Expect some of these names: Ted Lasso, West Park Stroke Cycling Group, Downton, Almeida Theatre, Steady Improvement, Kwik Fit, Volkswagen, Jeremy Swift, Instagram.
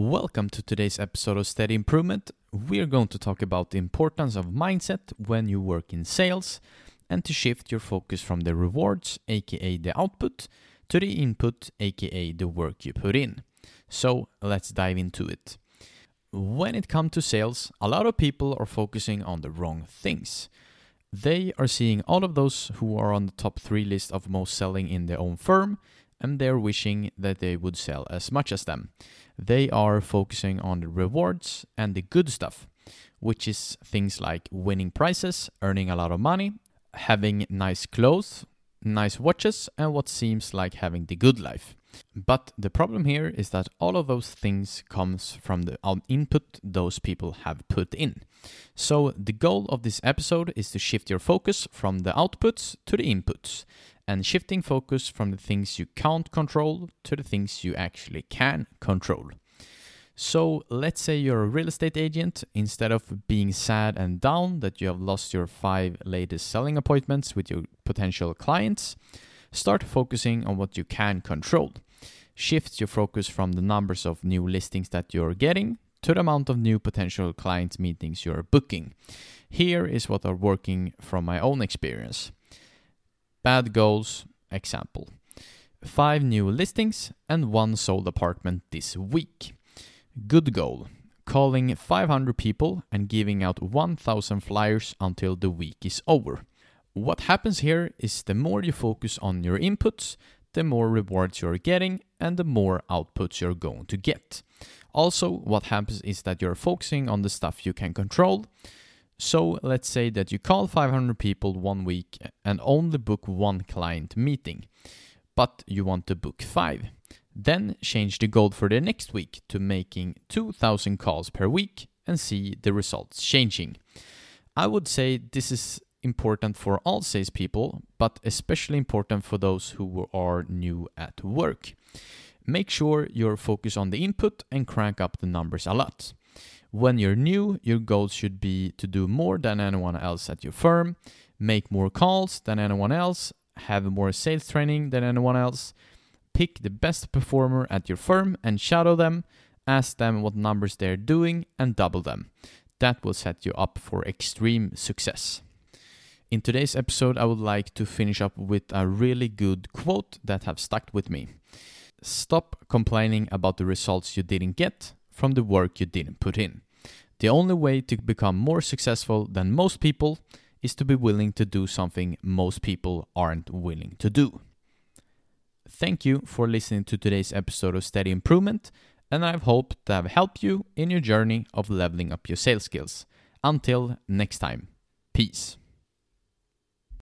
Welcome to today's episode of Steady Improvement. We are going to talk about the importance of mindset when you work in sales and to shift your focus from the rewards, aka the output, to the input, aka the work you put in. So let's dive into it. When it comes to sales, a lot of people are focusing on the wrong things. They are seeing all of those who are on the top 3 list of most selling in their own firm, and they're wishing that they would sell as much as them. They are focusing on the rewards and the good stuff, which is things like winning prizes, earning a lot of money, having nice clothes, nice watches, and what seems like having the good life. But the problem here is that all of those things comes from the input those people have put in. So the goal of this episode is to shift your focus from the outputs to the inputs, and shifting focus from the things you can't control to the things you actually can control. So let's say you're a real estate agent. Instead of being sad and down that you have lost your 5 latest selling appointments with your potential clients, start focusing on what you can control. Shift your focus from the numbers of new listings that you're getting to the amount of new potential client meetings you're booking. Here is what are working from my own experience. Bad goals, example. 5 new listings and 1 sold apartment this week. Good goal. Calling 500 people and giving out 1,000 flyers until the week is over. What happens here is the more you focus on your inputs, the more rewards you're getting and the more outputs you're going to get. Also, what happens is that you're focusing on the stuff you can control. So let's say that you call 500 people one week and only book 1 client meeting, but you want to book 5. Then change the goal for the next week to making 2,000 calls per week and see the results changing. I would say this is important for all salespeople, but especially important for those who are new at work. Make sure you're focused on the input and crank up the numbers a lot. When you're new, your goal should be to do more than anyone else at your firm, make more calls than anyone else, have more sales training than anyone else, pick the best performer at your firm and shadow them, ask them what numbers they're doing and double them. That will set you up for extreme success. In today's episode, I would like to finish up with a really good quote that have stuck with me. Stop complaining about the results you didn't get from the work you didn't put in. The only way to become more successful than most people is to be willing to do something most people aren't willing to do. Thank you for listening to today's episode of Steady Improvement, and I hope to have helped you in your journey of leveling up your sales skills. Until next time, peace.